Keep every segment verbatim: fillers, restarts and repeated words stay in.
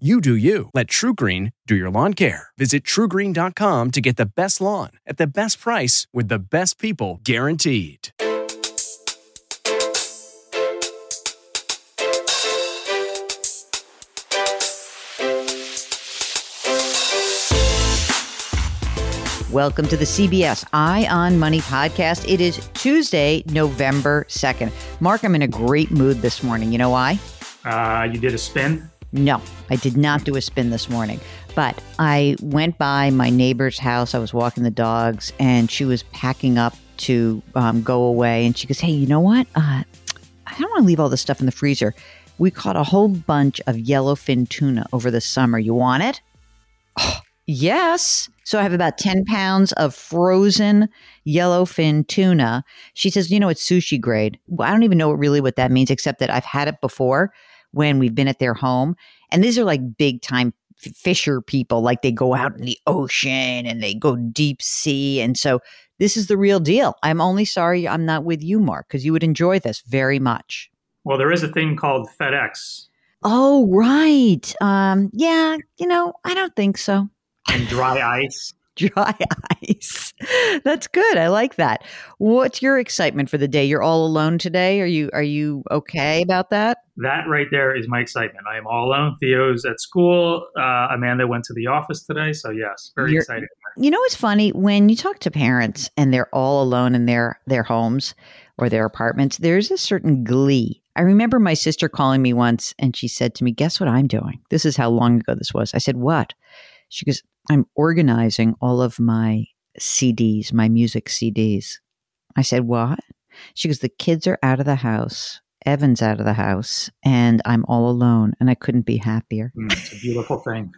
You do you. Let TruGreen do your lawn care. Visit True Green dot com to get the best lawn at the best price with the best people guaranteed. Welcome to the C B S Eye on Money podcast. It is Tuesday, November second. Mark, I'm in a great mood this morning. You know why? Uh, you did a spin? No, I did not do a spin this morning, but I went by my neighbor's house. I was walking the dogs and she was packing up to um, go away. And she goes, hey, you know what? Uh, I don't want to leave all this stuff in the freezer. We caught a whole bunch of yellowfin tuna over the summer. You want it? Oh, yes. So I have about ten pounds of frozen yellowfin tuna. She says, you know, it's sushi grade. Well, I don't even know really what that means, except that I've had it before when we've been at their home. And these are like big time f- fisher people. Like they go out in the ocean and they go deep sea. And so this is the real deal. I'm only sorry I'm not with you, Mark, because you would enjoy this very much. Well, there is a thing called FedEx. Oh, right. Um, yeah. You know, I don't think so. And dry ice. Dry ice. That's good. I like that. What's your excitement for the day? You're all alone today. Are you are you okay about that? That right there is my excitement. I am all alone. Theo's at school. Uh, Amanda went to the office today. So yes, very You're, excited. You know, it's funny when you talk to parents and they're all alone in their their homes or their apartments, there's a certain glee. I remember my sister calling me once and she said to me, guess what I'm doing? This is how long ago this was. I said, what? She goes, I'm organizing all of my C Ds, my music C Ds. I said, what? She goes, the kids are out of the house. Evan's out of the house and I'm all alone and I couldn't be happier. Mm, it's a beautiful thing.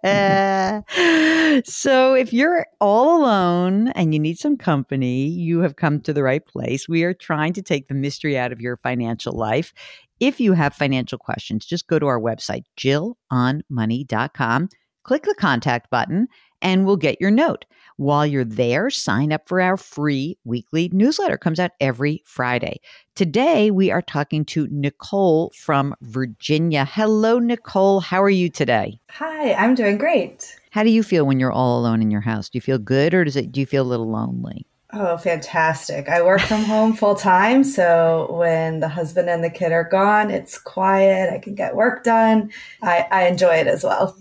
mm-hmm. So if you're all alone and you need some company, you have come to the right place. We are trying to take the mystery out of your financial life. If you have financial questions, just go to our website, Jill on Money dot com. Click the contact button and we'll get your note. While you're there, sign up for our free weekly newsletter. It comes out every Friday. Today, we are talking to Nicole from Virginia. Hello, Nicole. How are you today? Hi, I'm doing great. How do you feel when you're all alone in your house? Do you feel good or does it? Do you feel a little lonely? Oh, fantastic. I work from home full time. So when the husband and the kid are gone, it's quiet. I can get work done. I, I enjoy it as well.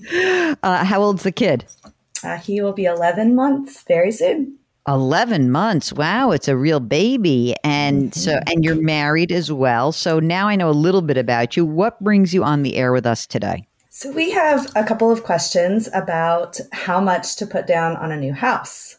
Uh, how old's the kid? Uh, he will be eleven months very soon. eleven months. Wow. It's a real baby. And so, and you're married as well. So now I know a little bit about you. What brings you on the air with us today? So we have a couple of questions about how much to put down on a new house.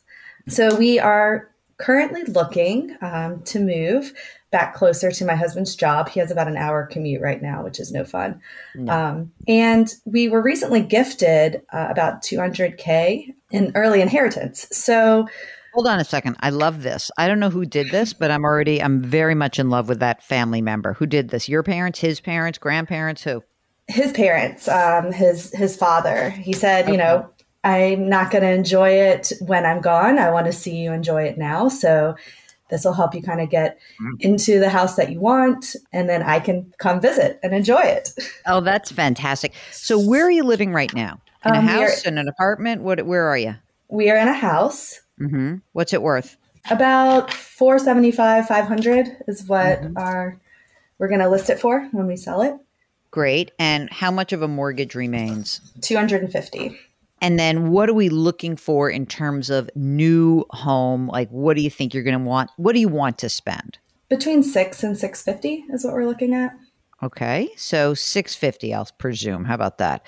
So we are currently looking um, to move back closer to my husband's job. He has about an hour commute right now, which is no fun. No. Um, and we were recently gifted uh, about two hundred K in early inheritance. So hold on a second. I love this. I don't know who did this, but I'm already, I'm very much in love with that family member. Who did this? Your parents, his parents, grandparents, who? His parents, um, his, his father. He said, okay. you know, I'm not going to enjoy it when I'm gone. I want to see you enjoy it now. So this will help you kind of get into the house that you want. And then I can come visit and enjoy it. Oh, that's fantastic. So where are you living right now? In um, a house, in an apartment? What? Where are you? We are in a house. Mm-hmm. What's it worth? About four seventy-five, five hundred is what mm-hmm. our we're going to list it for when we sell it. Great. And how much of a mortgage remains? two hundred fifty. And then what are we looking for in terms of new home? Like, what do you think you're going to want? What do you want to spend? Between six and six fifty is what we're looking at. Okay. So six fifty, I'll presume. How about that?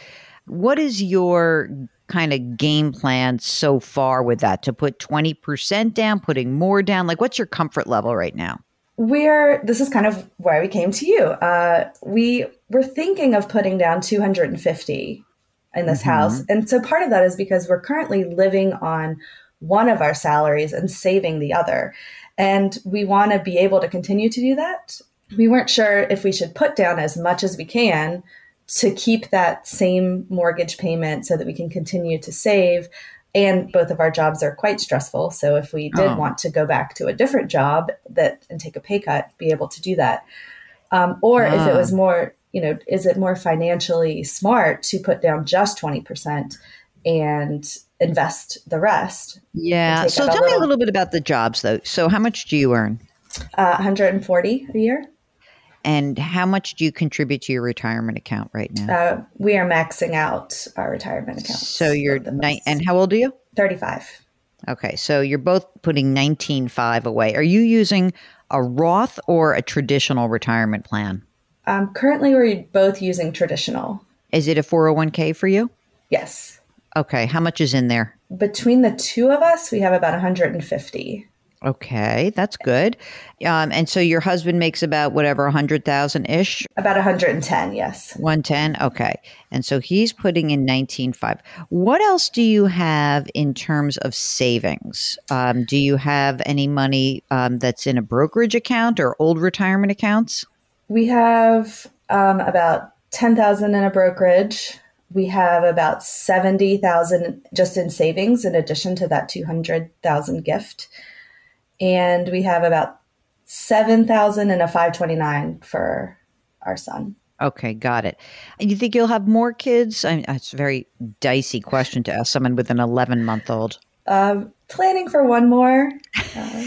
What is your kind of game plan so far with that? To put twenty percent down, putting more down? Like, what's your comfort level right now? We're, this is kind of why we came to you. Uh, we were thinking of putting down two hundred fifty in this mm-hmm. house. And so part of that is because we're currently living on one of our salaries and saving the other. And we want to be able to continue to do that. We weren't sure if we should put down as much as we can to keep that same mortgage payment so that we can continue to save. And both of our jobs are quite stressful. So if we did oh. want to go back to a different job that and take a pay cut, be able to do that. Um, or oh. if it was more, you know, is it more financially smart to put down just twenty percent and invest the rest? Yeah. So tell me a little bit about the jobs though. So how much do you earn? Uh, one hundred forty a year. And how much do you contribute to your retirement account right now? Uh, we are maxing out our retirement account. So you're nine, and how old are you? thirty-five. Okay. So you're both putting nineteen five away. Are you using a Roth or a traditional retirement plan? Um, currently we're both using traditional. Is it a four oh one k for you? Yes. Okay. How much is in there? Between the two of us, we have about one hundred fifty. Okay, that's good. Um, and so your husband makes about whatever, one hundred thousand ish? About one hundred ten, yes. one ten, okay. And so he's putting in nineteen five. What else do you have in terms of savings? Um, do you have any money um, that's in a brokerage account or old retirement accounts? We have um, about ten thousand in a brokerage. We have about seventy thousand just in savings in addition to that two hundred thousand gift. And we have about seven thousand and a five twenty-nine for our son. Okay, got it. And you think you'll have more kids? I mean, it's a very dicey question to ask someone with an eleven-month-old. Uh, planning for one more. Uh,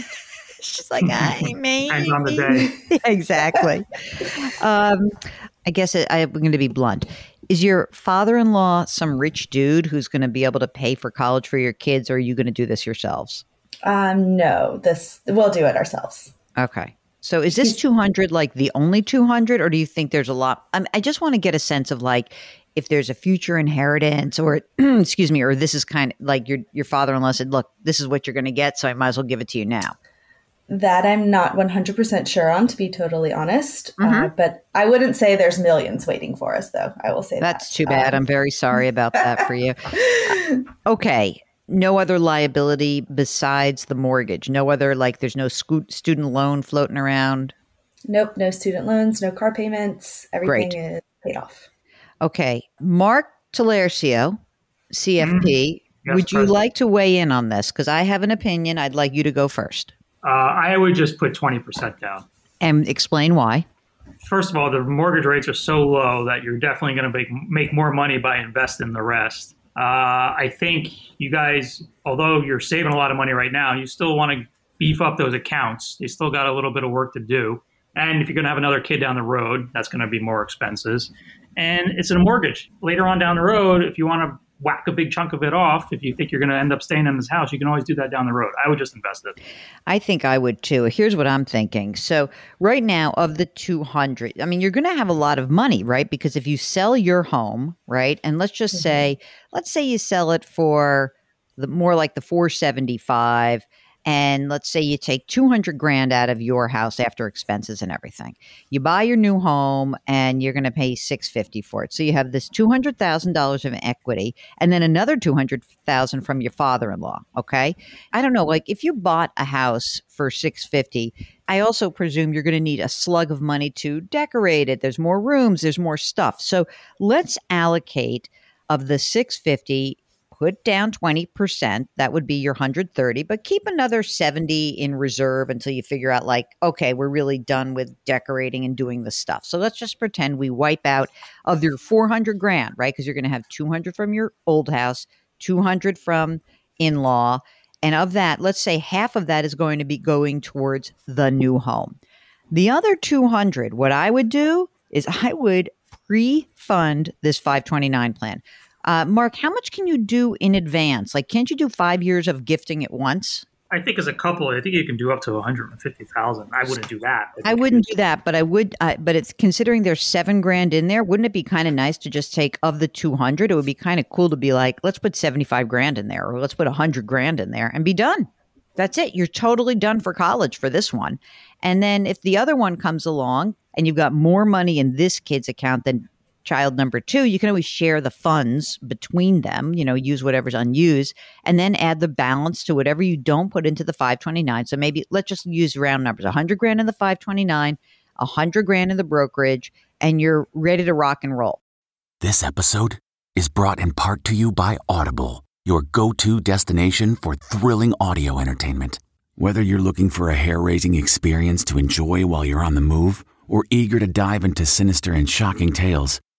she's like, I may. Depends on the day. Exactly. um, I guess I, I'm going to be blunt. Is your father-in-law some rich dude who's going to be able to pay for college for your kids, or are you going to do this yourselves? Um, no, this, we'll do it ourselves. Okay. So is this two hundred like the only two hundred, or do you think there's a lot? I'm, I just want to get a sense of like, if there's a future inheritance or, excuse me, or this is kind of like your, your father-in-law said, look, this is what you're going to get. So I might as well give it to you now. That I'm not one hundred percent sure on, to be totally honest, mm-hmm. uh, but I wouldn't say there's millions waiting for us though. I will say that's that. too bad. Um, I'm very sorry about that for you. Okay. No other liability besides the mortgage? No other, like there's no sco- student loan floating around? Nope. No student loans, no car payments. Everything Great. is paid off. Okay. Mark Telercio, C F P, mm-hmm. yes, would you president. like to weigh in on this? Because I have an opinion. I'd like you to go first. Uh, I would just put twenty percent down. And explain why. First of all, the mortgage rates are so low that you're definitely going to make, make more money by investing the rest. Uh, I think you guys, although you're saving a lot of money right now, you still want to beef up those accounts. They still got a little bit of work to do. And if you're going to have another kid down the road, that's going to be more expenses. And it's in a mortgage. Later on down the road, if you want to whack a big chunk of it off, if you think you're going to end up staying in this house, you can always do that down the road. I would just invest it. I think I would too. Here's what I'm thinking. So right now of the two hundred, I mean, you're going to have a lot of money, right? Because if you sell your home, right? And let's just mm-hmm. say, let's say you sell it for the more like the four seventy-five, and let's say you take two hundred grand out of your house after expenses and everything. You buy your new home and you're going to pay six fifty for it. So you have this two hundred thousand dollars of equity and then another two hundred thousand from your father-in-law, okay? I don't know, like if you bought a house for six fifty, I also presume you're going to need a slug of money to decorate it. There's more rooms, there's more stuff. So let's allocate of the six fifty, put down twenty percent, that would be your one hundred thirty, but keep another seventy in reserve until you figure out like, okay, we're really done with decorating and doing the stuff. So let's just pretend we wipe out of your four hundred grand, right? Because you're going to have two hundred from your old house, two hundred from in-law. And of that, let's say half of that is going to be going towards the new home. The other two hundred, what I would do is I would pre-fund this five twenty-nine plan. Uh, Mark, how much can you do in advance? Like, can't you do five years of gifting at once? I think as a couple, I think you can do up to one hundred fifty thousand. I wouldn't do that. I, I wouldn't do that, but I would. Uh, but it's considering there's seven grand in there. Wouldn't it be kind of nice to just take of the two hundred? It would be kind of cool to be like, let's put seventy-five grand in there, or let's put one hundred grand in there and be done. That's it. You're totally done for college for this one. And then if the other one comes along and you've got more money in this kid's account than child number two, you can always share the funds between them, you know, use whatever's unused, and then add the balance to whatever you don't put into the five twenty-nine. So maybe let's just use round numbers, one hundred grand in the five twenty-nine, one hundred grand in the brokerage, and you're ready to rock and roll. This episode is brought in part to you by Audible, your go-to destination for thrilling audio entertainment. Whether you're looking for a hair-raising experience to enjoy while you're on the move, or eager to dive into sinister and shocking tales,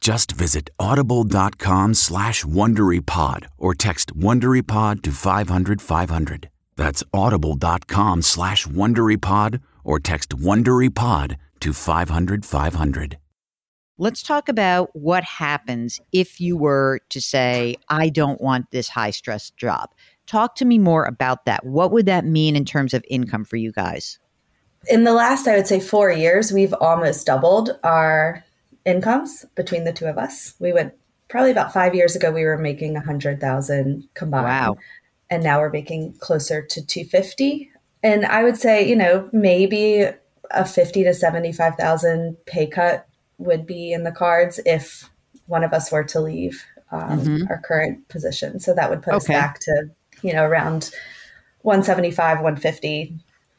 Just visit audible.com slash WonderyPod or text WonderyPod to five hundred five hundred. That's audible.com slash WonderyPod or text WonderyPod to five hundred five hundred. Let's talk about what happens if you were to say, I don't want this high-stress job. Talk to me more about that. What would that mean in terms of income for you guys? In the last, I would say, four years, we've almost doubled our incomes between the two of us. We went probably about five years ago, we were making one hundred thousand combined. Wow. And now we're making closer to two fifty. And I would say, you know, maybe a fifty to seventy-five thousand pay cut would be in the cards if one of us were to leave um, mm-hmm. our current position. So that would put okay. us back to, you know, around one seventy-five, one fifty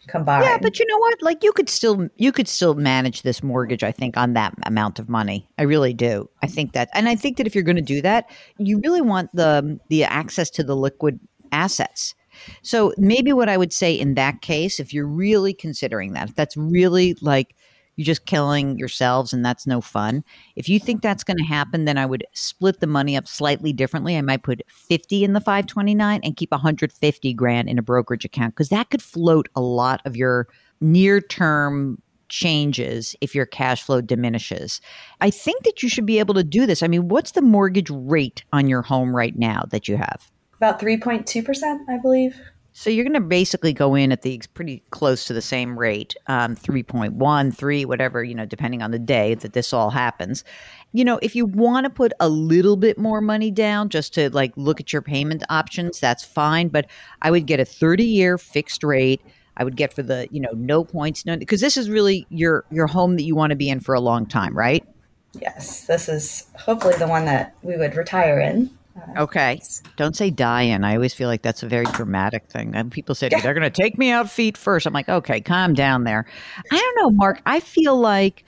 combined. Yeah, but you know what? Like you could still you could still manage this mortgage, I think, on that amount of money. I really do. I think that, and I think that if you're going to do that, you really want the the access to the liquid assets. So maybe what I would say in that case, if you're really considering that, if that's really like you're just killing yourselves and that's no fun. If you think that's going to happen, then I would split the money up slightly differently. I might put fifty in the five twenty-nine and keep one hundred fifty grand in a brokerage account because that could float a lot of your near-term changes if your cash flow diminishes. I think that you should be able to do this. I mean, what's the mortgage rate on your home right now that you have? About three point two percent, I believe. So you're going to basically go in at the pretty close to the same rate, um, three point one, three, whatever, you know, depending on the day that this all happens. You know, if you want to put a little bit more money down just to like look at your payment options, that's fine. But I would get a thirty year fixed rate. I would get for the, you know, no points, no, because this is really your, your home that you want to be in for a long time, right? Yes. This is hopefully the one that we would retire in. Okay. Don't say die in. I always feel like that's a very dramatic thing. And people say, yeah. They're going to take me out feet first. I'm like, okay, calm down there. I don't know, Mark. I feel like,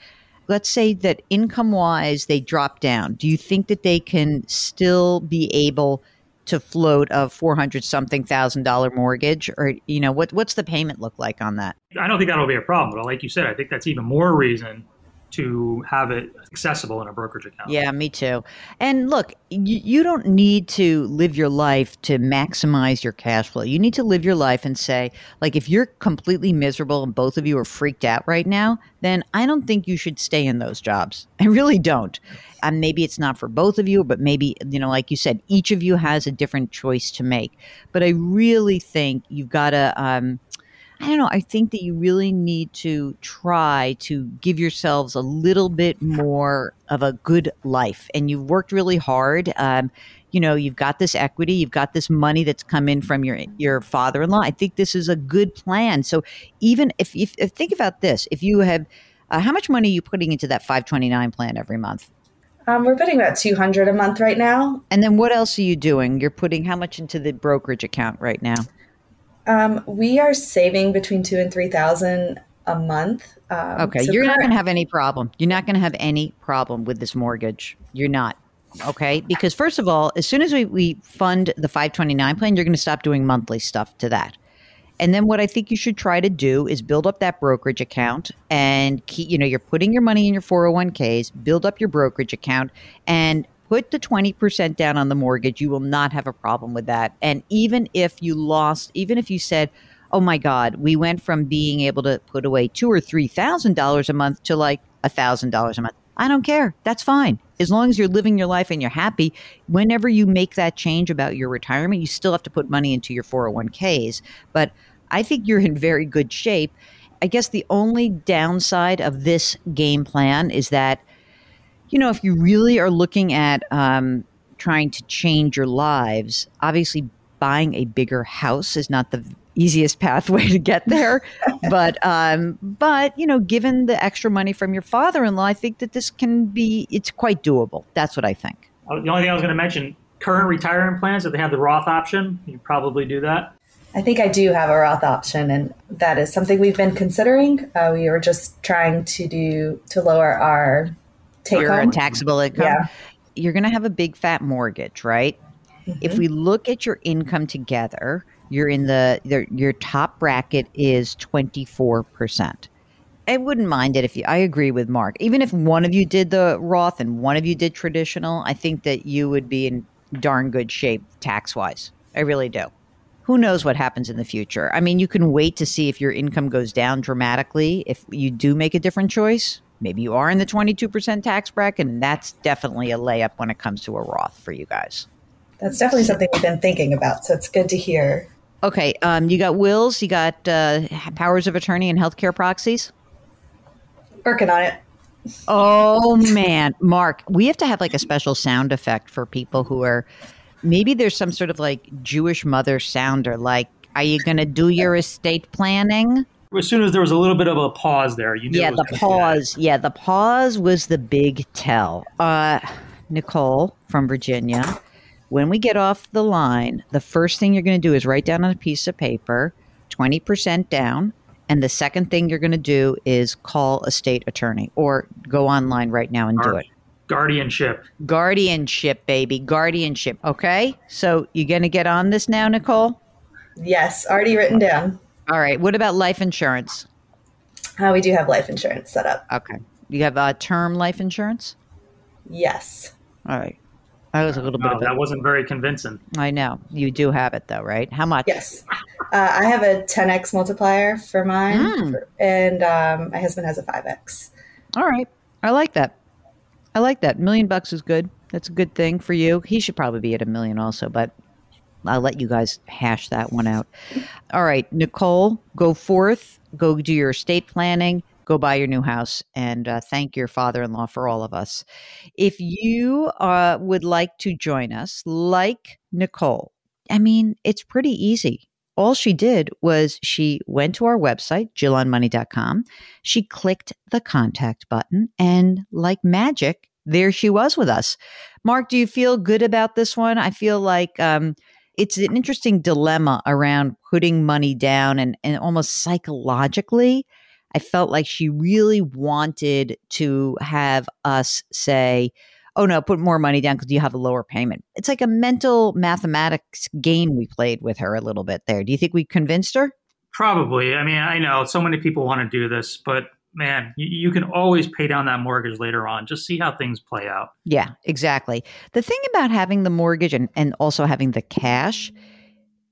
let's say that income-wise, they drop down. Do you think that they can still be able to float a four hundred something thousand dollar mortgage? Or, you know, what what's the payment look like on that? I don't think that'll be a problem. But like you said, I think that's even more reason to have it accessible in a brokerage account. Yeah, me too. And look, you, you don't need to live your life to maximize your cash flow. You need to live your life and say, like, if you're completely miserable and both of you are freaked out right now, then I don't think you should stay in those jobs. I really don't. And maybe it's not for both of you, but maybe, you know, like you said, each of you has a different choice to make. But I really think you've got to, um, I don't know. I think that you really need to try to give yourselves a little bit more of a good life. And you've worked really hard. Um, you know, you've got this equity. You've got this money that's come in from your your father-in-law. I think this is a good plan. So even if you think about this, if you have uh, how much money are you putting into that five twenty-nine plan every month? Um, we're putting about two hundred a month right now. And then what else are you doing? You're putting how much into the brokerage account right now? Um, we are saving between two and three thousand a month. Um, okay, so you're current- not going to have any problem. You're not going to have any problem with this mortgage. You're not. Okay, because first of all, as soon as we, we fund the five twenty-nine plan, you're going to stop doing monthly stuff to that. And then what I think you should try to do is build up that brokerage account and keep, you know, you're putting your money in your four oh one k's, build up your brokerage account and put the twenty percent down on the mortgage. You will not have a problem with that. And even if you lost, even if you said, oh my God, we went from being able to put away two or three thousand dollars a month to like one thousand dollars a month. I don't care. That's fine. As long as you're living your life and you're happy, whenever you make that change about your retirement, you still have to put money into your four oh one k's. But I think you're in very good shape. I guess the only downside of this game plan is that, you know, if you really are looking at um, trying to change your lives, obviously buying a bigger house is not the easiest pathway to get there. But, um, but you know, given the extra money from your father-in-law, I think that this can be, it's quite doable. That's what I think. The only thing I was going to mention, current retirement plans, if they have the Roth option, you probably do that. I think I do have a Roth option, and that is something we've been considering. Uh, we were just trying to do to lower our take home. Your taxable income. Yeah. You're going to have a big fat mortgage, right? Mm-hmm. If we look at your income together, you're in the, the your top bracket is twenty-four percent. I wouldn't mind it if you, I agree with Mark. Even if one of you did the Roth and one of you did traditional, I think that you would be in darn good shape tax-wise. I really do. Who knows what happens in the future? I mean, you can wait to see if your income goes down dramatically. If you do make a different choice, maybe you are in the twenty-two percent tax bracket, and that's definitely a layup when it comes to a Roth for you guys. That's definitely something we've been thinking about, so it's good to hear. Okay, um, you got wills, you got uh, powers of attorney and healthcare proxies? Working on it. Oh, man. Mark, we have to have like a special sound effect for people who are, maybe there's some sort of like Jewish mother sounder, like, are you going to do your estate planning? As soon as there was a little bit of a pause there, you knew. Yeah, the pause. Yeah, the pause was the big tell. Uh, Nicole from Virginia. When we get off the line, the first thing you're going to do is write down on a piece of paper, twenty percent down. And the second thing you're going to do is call a state attorney or go online right now and All do right. it. Guardianship. Guardianship, baby. Guardianship. Okay. So you're going to get on this now, Nicole? Yes. Already written down. All right. What about life insurance? Uh, we do have life insurance set up. Okay. You have uh, term life insurance? Yes. All right. That was a little no, bit of that it. wasn't very convincing. I know. You do have it though, right? How much? Yes. Uh, I have a ten x multiplier for mine mm. for, and um, my husband has a five x. All right. I like that. I like that. A million bucks is good. That's a good thing for you. He should probably be at a million also, but I'll let you guys hash that one out. All right, Nicole, go forth. Go do your estate planning. Go buy your new house and uh, thank your father-in-law for all of us. If you uh, would like to join us, like Nicole, I mean, it's pretty easy. All she did was she went to our website, Jill on Money dot com. She clicked the contact button and like magic, there she was with us. Mark, do you feel good about this one? I feel like um, it's an interesting dilemma around putting money down and, and almost psychologically. I felt like she really wanted to have us say, oh, no, put more money down because you have a lower payment. It's like a mental mathematics game we played with her a little bit there. Do you think we convinced her? Probably. I mean, I know so many people want to do this, but man, you, you can always pay down that mortgage later on. Just see how things play out. Yeah, exactly. The thing about having the mortgage and, and also having the cash,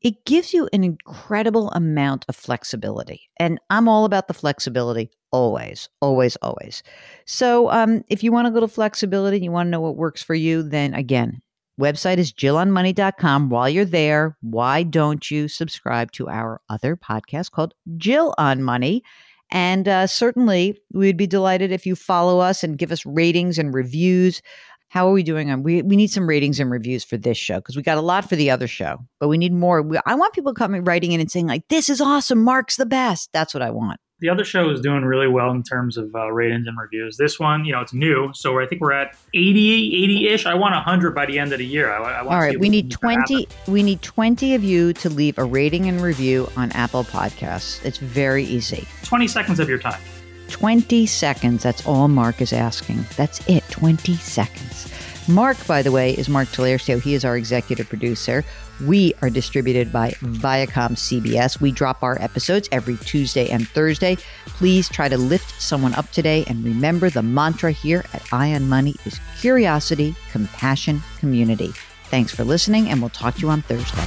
it gives you an incredible amount of flexibility. And I'm all about the flexibility always, always, always. So um, if you want a little flexibility and you want to know what works for you, then again, website is Jill on Money dot com. While you're there, why don't you subscribe to our other podcast called Jill on Money? And uh, certainly we'd be delighted if you follow us and give us ratings and reviews. How are we doing on? We we need some ratings and reviews for this show because we got a lot for the other show, but we need more. We, I want people coming writing in and saying like, "This is awesome, Mark's the best." That's what I want. The other show is doing really well in terms of uh, ratings and reviews. This one, you know, it's new, so I think we're at eighty, eighty-ish. I want one hundred by the end of the year. I, I want All right, we need twenty. We need twenty of you to leave a rating and review on Apple Podcasts. It's very easy. twenty seconds of your time. twenty seconds. That's all Mark is asking. That's it. twenty seconds. Mark, by the way, is Mark Telercio. He is our executive producer. We are distributed by Viacom C B S. We drop our episodes every Tuesday and Thursday. Please try to lift someone up today. And remember, the mantra here at Eye on Money is curiosity, compassion, community. Thanks for listening, and we'll talk to you on Thursday.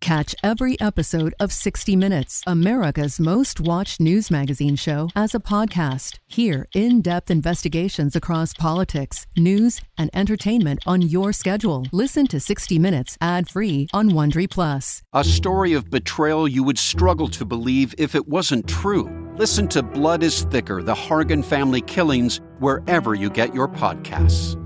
Catch every episode of sixty minutes, America's most watched news magazine show, as a podcast. Hear in-depth investigations across politics, news, and entertainment on your schedule. Listen to sixty minutes ad-free on Wondery Plus. A story of betrayal you would struggle to believe if it wasn't true. Listen to Blood is Thicker, The Hargan Family Killings, wherever you get your podcasts.